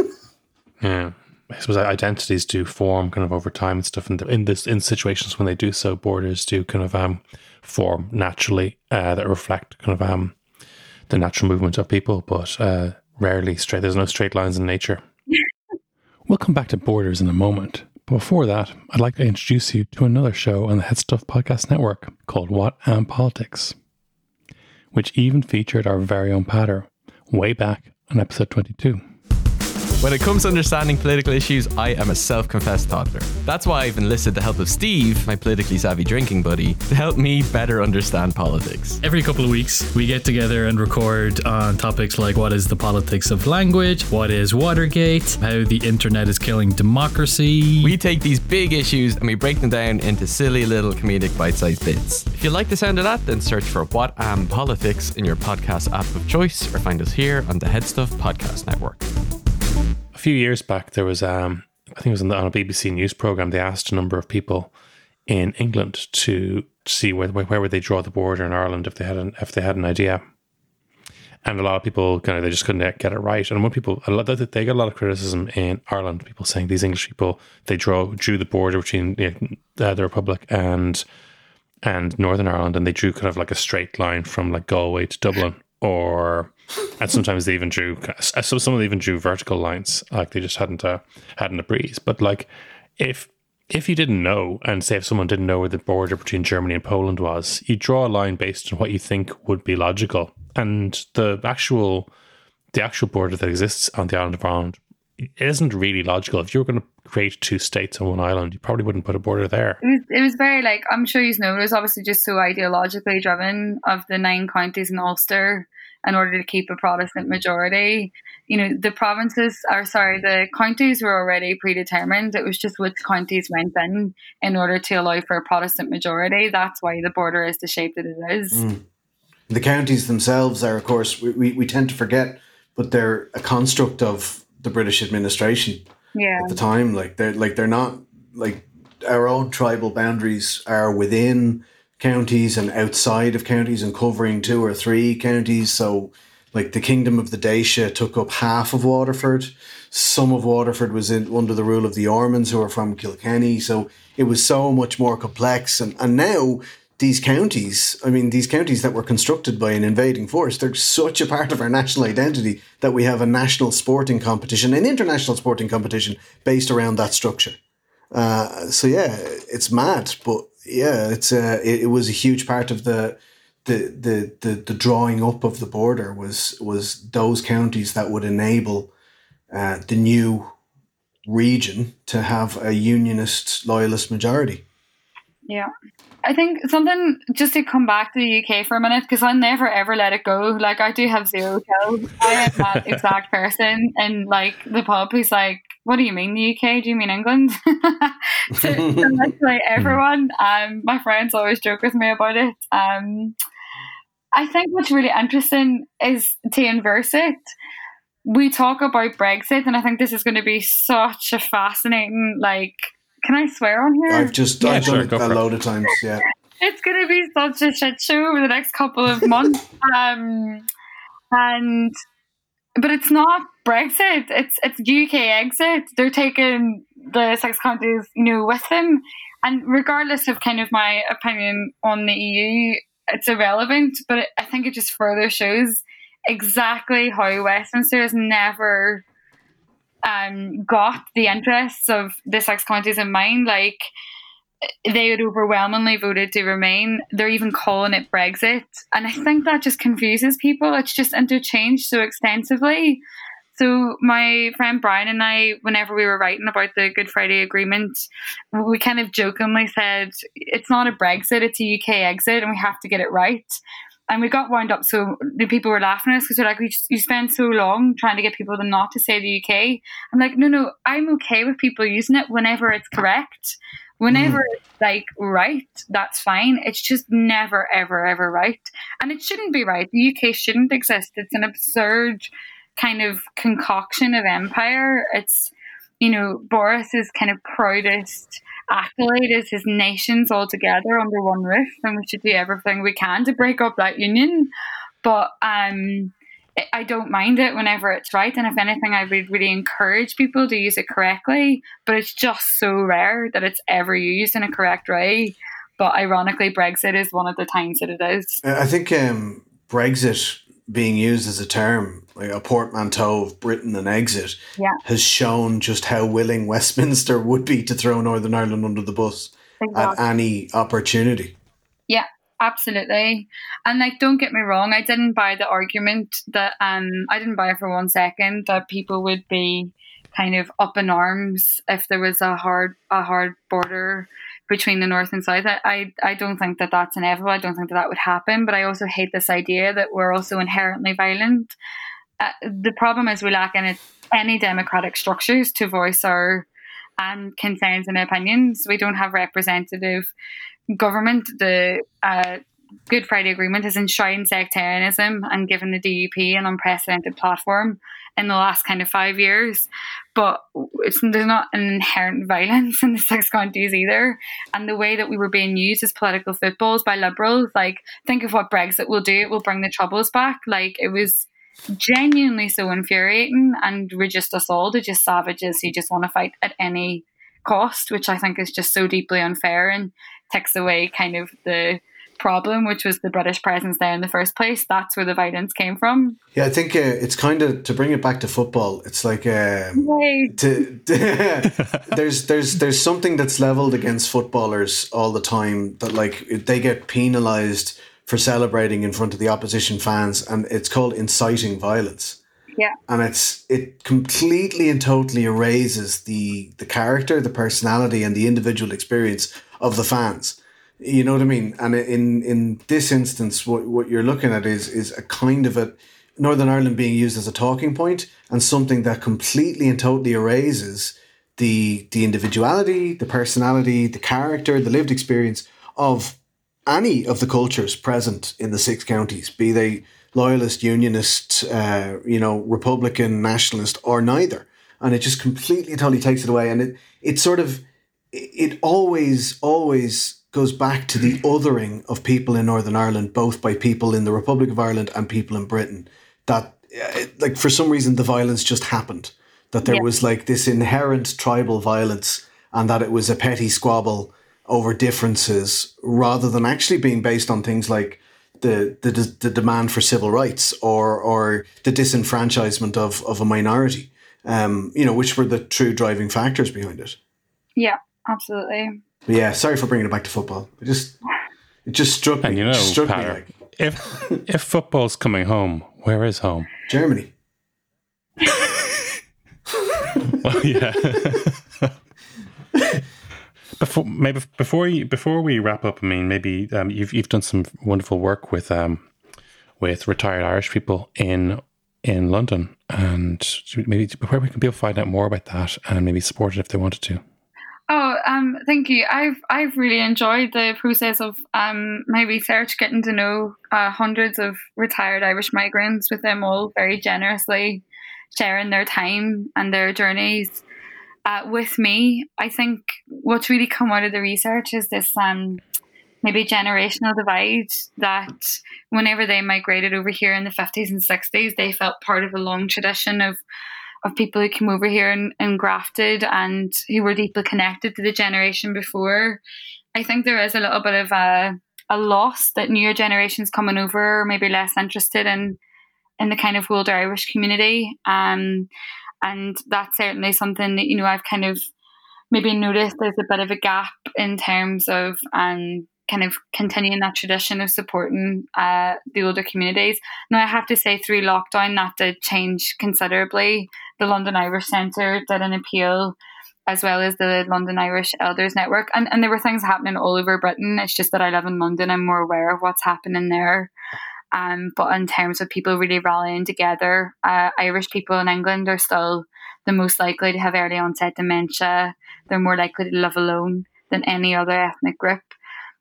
yeah. I suppose identities do form kind of over time and stuff, and in this in situations when they do so, borders do kind of um form naturally uh, that reflect kind of um the natural movement of people, but uh, rarely straight. There's no straight lines in nature. We'll come back to borders in a moment, but before that, I'd like to introduce you to another show on the Headstuff Podcast Network called What Am Politics, which even featured our very own Peadar way back on episode twenty-two. When it comes to understanding political issues, I am a self-confessed toddler. That's why I've enlisted the help of Steve, my politically savvy drinking buddy, to help me better understand politics. Every couple of weeks, we get together and record on topics like what is the politics of language, what is Watergate, how the internet is killing democracy. We take these big issues and we break them down into silly little comedic bite-sized bits. If you like the sound of that, then search for What Am Politics in your podcast app of choice, or find us here on the Headstuff Podcast Network. A few years back, there was, um, I think it was on, the, on a B B C News programme, they asked a number of people in England to see where where would they draw the border in Ireland if they had an, if they had an idea. And a lot of people, kind of, they just couldn't get it right. And when people, a lot, they got a lot of criticism in Ireland, people saying these English people, they draw, drew the border between you know, the Republic and and Northern Ireland, and they drew kind of like a straight line from like Galway to Dublin. Or, and sometimes they even drew, some of them even drew vertical lines, like they just hadn't uh, hadn't a breeze. But like, if if you didn't know, and say if someone didn't know where the border between Germany and Poland was, you draw a line based on what you think would be logical. And the actual the actual border that exists on the island of Ireland isn't really logical. If you were going to create two states on one island, you probably wouldn't put a border there. It was, it was very like, I'm sure you know, it was obviously just so ideologically driven of the nine counties in Ulster in order to keep a Protestant majority. You know, the provinces, or sorry, the counties were already predetermined. It was just which counties went in in order to allow for a Protestant majority. That's why the border is the shape that it is. Mm. The counties themselves are, of course, we, we, we tend to forget, but they're a construct of the British administration. Yeah. At the time, like they're like they're not like our own tribal boundaries are within counties and outside of counties and covering two or three counties. So like the Kingdom of the Dacia took up half of Waterford. Some of Waterford was in under the rule of the Ormonds, who are from Kilkenny. So it was so much more complex. And, and now these counties, I mean, these counties that were constructed by an invading force, they're such a part of our national identity that we have a national sporting competition, an international sporting competition based around that structure. Uh, so yeah, it's mad, but yeah, it's uh, it, it was a huge part of the the the the, the drawing up of the border was was those counties that would enable uh, the new region to have a unionist loyalist majority. Yeah. I think something, just to come back to the U K for a minute, because I never ever let it go. Like, I do have zero kills. I am that exact person in, like, the pub who's like, what do you mean the U K? Do you mean England? So, literally everyone. Um, my friends always joke with me about it. Um, I think what's really interesting is to inverse it. We talk about Brexit, and I think this is going to be such a fascinating, like, can I swear on here? I've just yeah, I've sure, done it a load it. of times, yeah. It's going to be such a shit show over the next couple of months. um, and But it's not Brexit. It's it's U K exit. They're taking the six countries, you know, with them. And regardless of kind of my opinion on the E U, it's irrelevant. But it, I think it just further shows exactly how Westminster has never... Um, got the interests of the six counties in mind. Like, they had overwhelmingly voted to remain. They're even calling it Brexit, and I think that just confuses people. It's just interchanged so extensively. So my friend Brian and I, whenever we were writing about the Good Friday Agreement, we kind of jokingly said it's not a Brexit, it's a U K exit, and we have to get it right. And we got wound up, so the people were laughing at us because they're like, we just, you spend so long trying to get people to not to say the U K. I'm like, no, no, I'm okay with people using it whenever it's correct. Whenever mm. it's, like, right, that's fine. It's just never, ever, ever right. And it shouldn't be right. The U K shouldn't exist. It's an absurd kind of concoction of empire. It's, you know, Boris's kind of proudest accolade is his nations all together under one roof, and we should do everything we can to break up that union. But um, I don't mind it whenever it's right, and if anything, I would really encourage people to use it correctly. But it's just so rare that it's ever used in a correct way. But ironically, Brexit is one of the times that it is. I think um, Brexit being used as a term, like a portmanteau of Britain and exit, yeah. has shown just how willing Westminster would be to throw Northern Ireland under the bus exactly. at any opportunity. Yeah, absolutely. And, like, don't get me wrong, I didn't buy the argument that, um, I didn't buy for one second that people would be kind of up in arms if there was a hard, a hard border between the north and south. I, I I don't think that that's inevitable. I don't think that that would happen. But I also hate this idea that we're also inherently violent. Uh, the problem is we lack any, any democratic structures to voice our um, concerns and opinions. We don't have representative government. The uh, Good Friday Agreement has enshrined sectarianism and given the D U P an unprecedented platform in the last kind of five years, but it's, there's not an inherent violence in the six counties either. And the way that we were being used as political footballs by Liberals, like, think of what Brexit will do, it will bring the Troubles back. Like, it was genuinely so infuriating and reduced us all to just savages who just want to fight at any cost, which I think is just so deeply unfair and takes away kind of the problem, which was the British presence there in the first place. That's where the violence came from. Yeah, I think uh, it's kind of, to bring it back to football, it's like um, to, to, there's there's there's something that's leveled against footballers all the time, that, like, they get penalized for celebrating in front of the opposition fans, and it's called inciting violence. Yeah, and it's it completely and totally erases the the character, the personality, and the individual experience of the fans. You know what I mean? And in in this instance, what, what you're looking at is is a kind of a Northern Ireland being used as a talking point, and something that completely and totally erases the the individuality, the personality, the character, the lived experience of any of the cultures present in the six counties, be they loyalist, unionist, uh, you know, Republican, nationalist, or neither. And it just completely and totally takes it away. And it it sort of it always always. goes back to the othering of people in Northern Ireland, both by people in the Republic of Ireland and people in Britain. That, like, for some reason, the violence just happened. That there yeah. was, like, this inherent tribal violence, and that it was a petty squabble over differences, rather than actually being based on things like the the, the demand for civil rights or or the disenfranchisement of of a minority. Um, you know, which were the true driving factors behind it. Yeah, absolutely. But yeah, sorry for bringing it back to football. It just it just struck me. And you know, struck Pat, me like, if if football's coming home, where is home? Germany. Well, yeah. Before maybe before you, before we wrap up, I mean, maybe um, you've you've done some wonderful work with um with retired Irish people in in London, and maybe where we can people find out more about that and maybe support it if they wanted to. Oh, um, thank you. I've I've really enjoyed the process of um my research, getting to know uh, hundreds of retired Irish migrants, with them all very generously sharing their time and their journeys uh, with me. I think what's really come out of the research is this um, maybe generational divide, that whenever they migrated over here in the fifties and sixties, they felt part of a long tradition of of people who came over here and, and grafted and who were deeply connected to the generation before. I think there is a little bit of a, a loss that newer generations coming over are maybe less interested in in the kind of older Irish community. Um, and that's certainly something that, you know, I've kind of maybe noticed there's a bit of a gap in terms of um, kind of continuing that tradition of supporting uh, the older communities. Now, I have to say through lockdown that did change considerably. The London Irish Centre did an appeal, as well as the London Irish Elders Network. And, and there were things happening all over Britain. It's just that I live in London. I'm more aware of what's happening there. Um, but in terms of people really rallying together, uh, Irish people in England are still the most likely to have early onset dementia. They're more likely to live alone than any other ethnic group.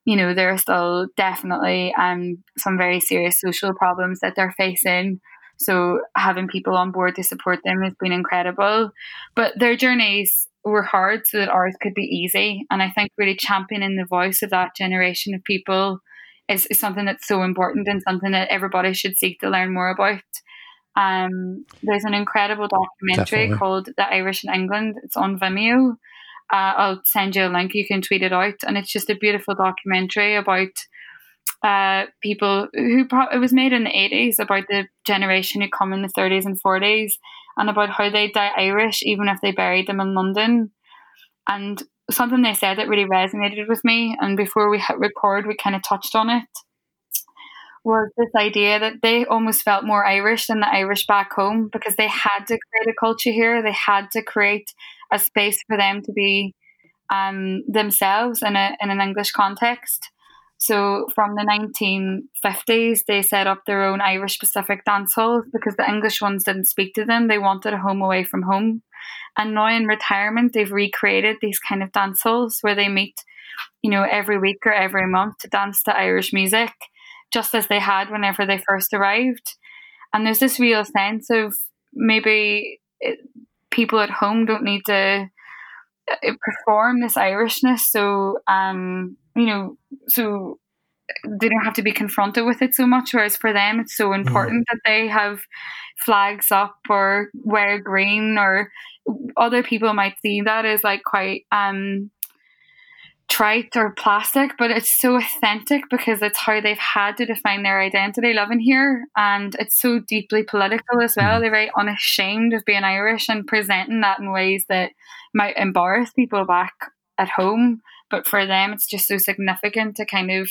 You know, there are still definitely um, some very serious social problems that they're facing. So having people on board to support them has been incredible. But their journeys were hard so that ours could be easy. And I think really championing the voice of that generation of people is, is something that's so important and something that everybody should seek to learn more about. Um, there's an incredible documentary Definitely. called The Irish in England. It's on Vimeo. Uh, I'll send you a link. You can tweet it out. And it's just a beautiful documentary about uh, people who pro- it was made in the eighties, about the generation who come in the thirties and forties, and about how they die Irish even if they buried them in London. And something they said that really resonated with me, and before we hit record we kind of touched on it, was this idea that they almost felt more Irish than the Irish back home, because they had to create a culture here. They had to create a space for them to be um, themselves in a in an English context. So from the nineteen fifties, they set up their own Irish-specific dance halls because the English ones didn't speak to them. They wanted a home away from home. And now in retirement, they've recreated these kind of dance halls where they meet, you know, every week or every month to dance to Irish music, just as they had whenever they first arrived. And there's this real sense of maybe it, people at home don't need to uh, perform this Irishness. So, um, you know, so they don't have to be confronted with it so much, whereas for them it's so important mm. that they have flags up or wear green, or other people might see that as like quite um trite or plastic, but it's so authentic because it's how they've had to define their identity living here. And it's so deeply political as well. They're very unashamed of being Irish and presenting that in ways that might embarrass people back at home, but for them it's just so significant to kind of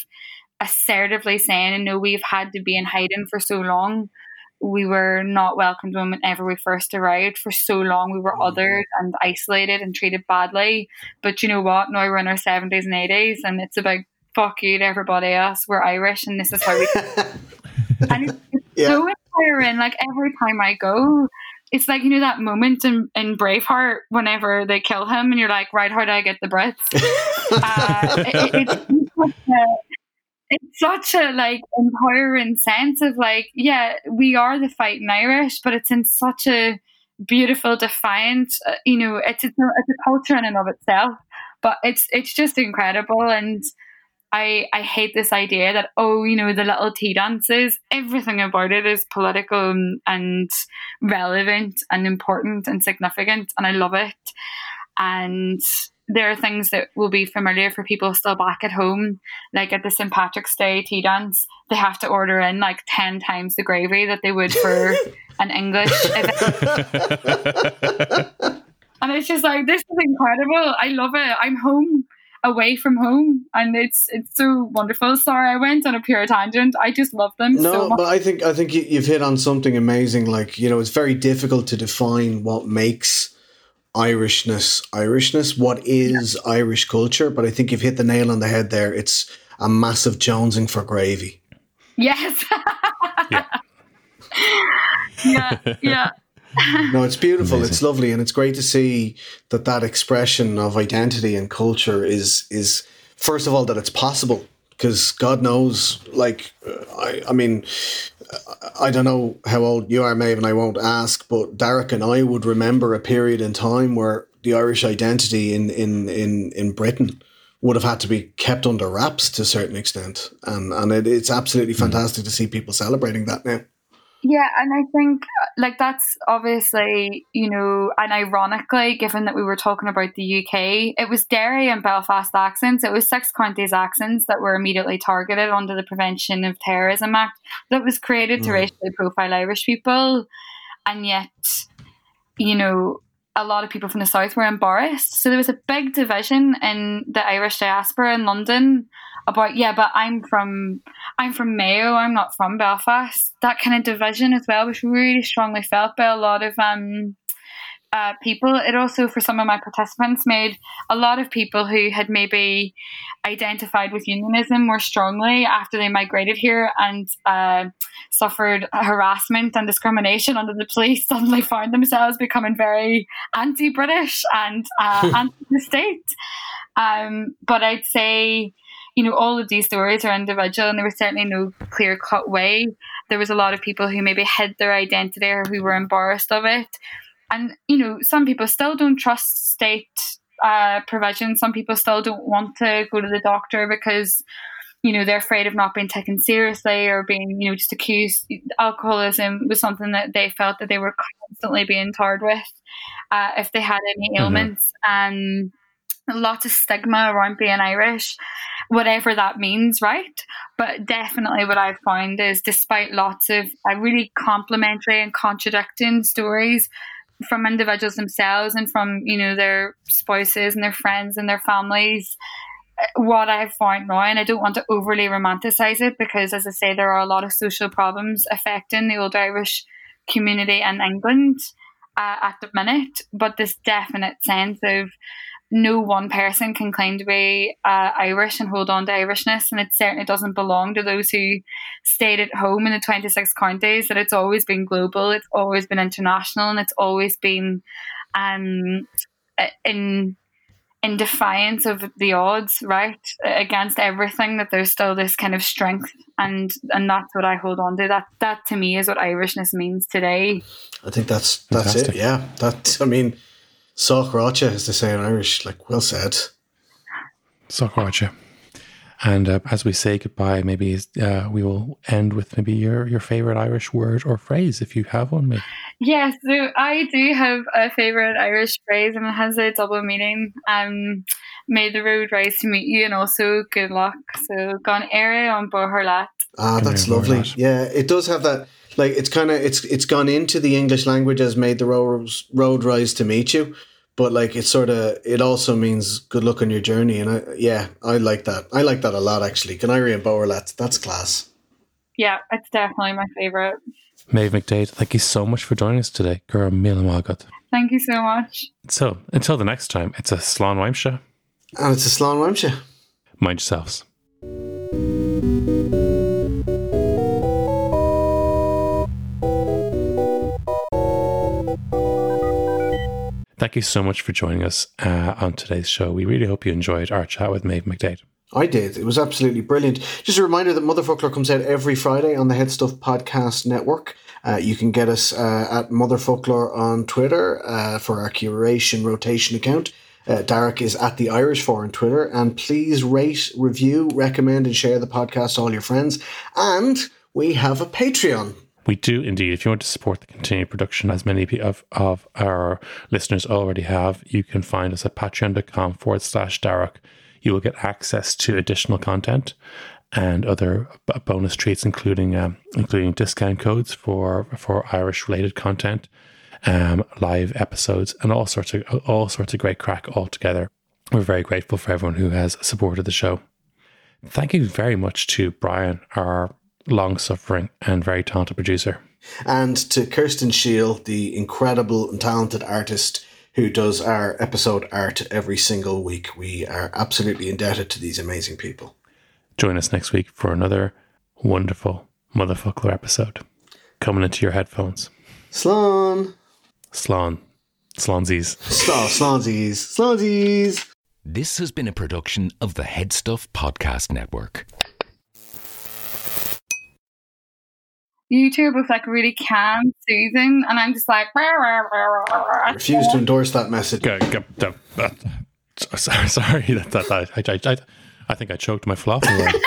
assertively saying, and no, we've had to be in hiding for so long. We were not welcomed whenever we first arrived. For so long we were othered and isolated and treated badly, but you know what, now we're in our seventies and eighties and it's about fuck you to everybody else, we're Irish and this is how we and it's, it's yeah. so inspiring. Like every time I go, it's like, you know, that moment in, in Braveheart whenever they kill him and you're like, right, how do I get the Brits? uh, it, it, it's, it's such a like empowering sense of like, yeah, we are the fighting Irish, but it's in such a beautiful, defiant, uh, you know, it's, it's, a, it's a culture in and of itself, but it's it's just incredible. And I, I hate this idea that, oh, you know, the little tea dances, everything about it is political and, and relevant and important and significant, and I love it. And there are things that will be familiar for people still back at home, like at the Saint Patrick's Day tea dance, they have to order in like ten times the gravy that they would for an English event. And it's just like, this is incredible. I love it. I'm home. away from home, and it's it's so wonderful. Sorry, I went on a pure tangent. I just love them. No, so much. But I think I think you, you've hit on something amazing. Like, you know, it's very difficult to define what makes Irishness Irishness. What is yeah. Irish culture? But I think you've hit the nail on the head there. It's a massive jonesing for gravy. Yes. yeah. yeah. Yeah. No, it's beautiful. Amazing. It's lovely, and it's great to see that that expression of identity and culture is is first of all that it's possible, because God knows, like I, I mean, I don't know how old you are, Maeve, and I won't ask, but Darach and I would remember a period in time where the Irish identity in in in, in Britain would have had to be kept under wraps to a certain extent, and and it, it's absolutely fantastic mm. to see people celebrating that now. Yeah, and I think, like, that's obviously, you know, and ironically, given that we were talking about the U K, it was Derry and Belfast accents, it was six counties accents that were immediately targeted under the Prevention of Terrorism Act that was created to mm. racially profile Irish people. And yet, you know, a lot of people from the South were embarrassed. So there was a big division in the Irish diaspora in London about, yeah, but I'm from I'm from Mayo, I'm not from Belfast. That kind of division as well was really strongly felt by a lot of um, uh, people. It also, for some of my participants, made a lot of people who had maybe identified with unionism more strongly after they migrated here and uh, suffered harassment and discrimination under the police suddenly found themselves becoming very anti-British and uh, anti-the state. Um, but I'd say, you know, all of these stories are individual, and there was certainly no clear-cut way. There was a lot of people who maybe hid their identity or who were embarrassed of it. And, you know, some people still don't trust state uh, provision. Some people still don't want to go to the doctor because, you know, they're afraid of not being taken seriously or being, you know, just accused. Alcoholism was something that they felt that they were constantly being tarred with uh, if they had any mm-hmm. ailments. And um, lots of stigma around being Irish, whatever that means, right? But definitely what I've found is, despite lots of uh, really complimentary and contradicting stories from individuals themselves and from, you know, their spouses and their friends and their families, what I've found now, and I don't want to overly romanticize it because, as I say, there are a lot of social problems affecting the old Irish community in England uh, at the minute, but this definite sense of no one person can claim to be uh, Irish and hold on to Irishness, and it certainly doesn't belong to those who stayed at home in the twenty-six counties, that it's always been global, it's always been international, and it's always been um, in in defiance of the odds, right, against everything, that there's still this kind of strength, and and that's what I hold on to. That that to me is what Irishness means today. I think that's that's Fantastic. It, yeah. That's, I mean... Soch Ráite, as they say in Irish, like, well said. Soch Ráite. And uh, as we say goodbye, maybe uh, we will end with maybe your, your favourite Irish word or phrase, if you have one, maybe. Yes, yeah, so I do have a favourite Irish phrase, and it has a double meaning. Um, may the road rise to meet you, and also good luck. So, gan éire an bóthar leat. Ah, that's lovely. Yeah, it does have that. Like, it's kind of, it's it's gone into the English language as made the road, road rise to meet you. But, like, it's sort of, it also means good luck on your journey. And I, yeah, I like that. I like that a lot, actually. Can I read Bower, that's, that's class. Yeah, it's definitely my favourite. Maeve McDaid, thank you so much for joining us today. Girl, Mila Mogwiv. Thank you so much. So, until the next time, it's a Slán Weimse. And it's a Slán Weimse. Mind yourselves. Thank you so much for joining us uh, on today's show. We really hope you enjoyed our chat with Maeve McDaid. I did. It was absolutely brilliant. Just a reminder that Motherfocloir comes out every Friday on the Headstuff Podcast Network. Uh, you can get us uh, at Motherfocloir on Twitter uh, for our curation rotation account. Uh, Darach is at the Irish four on Twitter. And please rate, review, recommend and share the podcast to all your friends. And we have a Patreon. We do indeed. If you want to support the continued production, as many of, of our listeners already have, you can find us at patreon.com forward slash Darach. You will get access to additional content and other b- bonus treats, including um, including discount codes for, for Irish-related content, um, live episodes, and all sorts of all sorts of great crack all together. we're very grateful for everyone who has supported the show. Thank you very much to Brian, our long-suffering and very talented producer. And to Kirsten Shiel, the incredible and talented artist who does our episode art every single week. We are absolutely indebted to these amazing people. Join us next week for another wonderful Motherfuckler episode. Coming into your headphones. Slán. Slán. Slánsies. Slánsies. Slánsies. This has been a production of the Headstuff Podcast Network. YouTube is like really calm, soothing, and I'm just like... Rah, rah, rah, rah, rah. I refuse to endorse that message. Go, go, go, uh, sorry, sorry. That, that, I, I, I, I think I choked my falafel.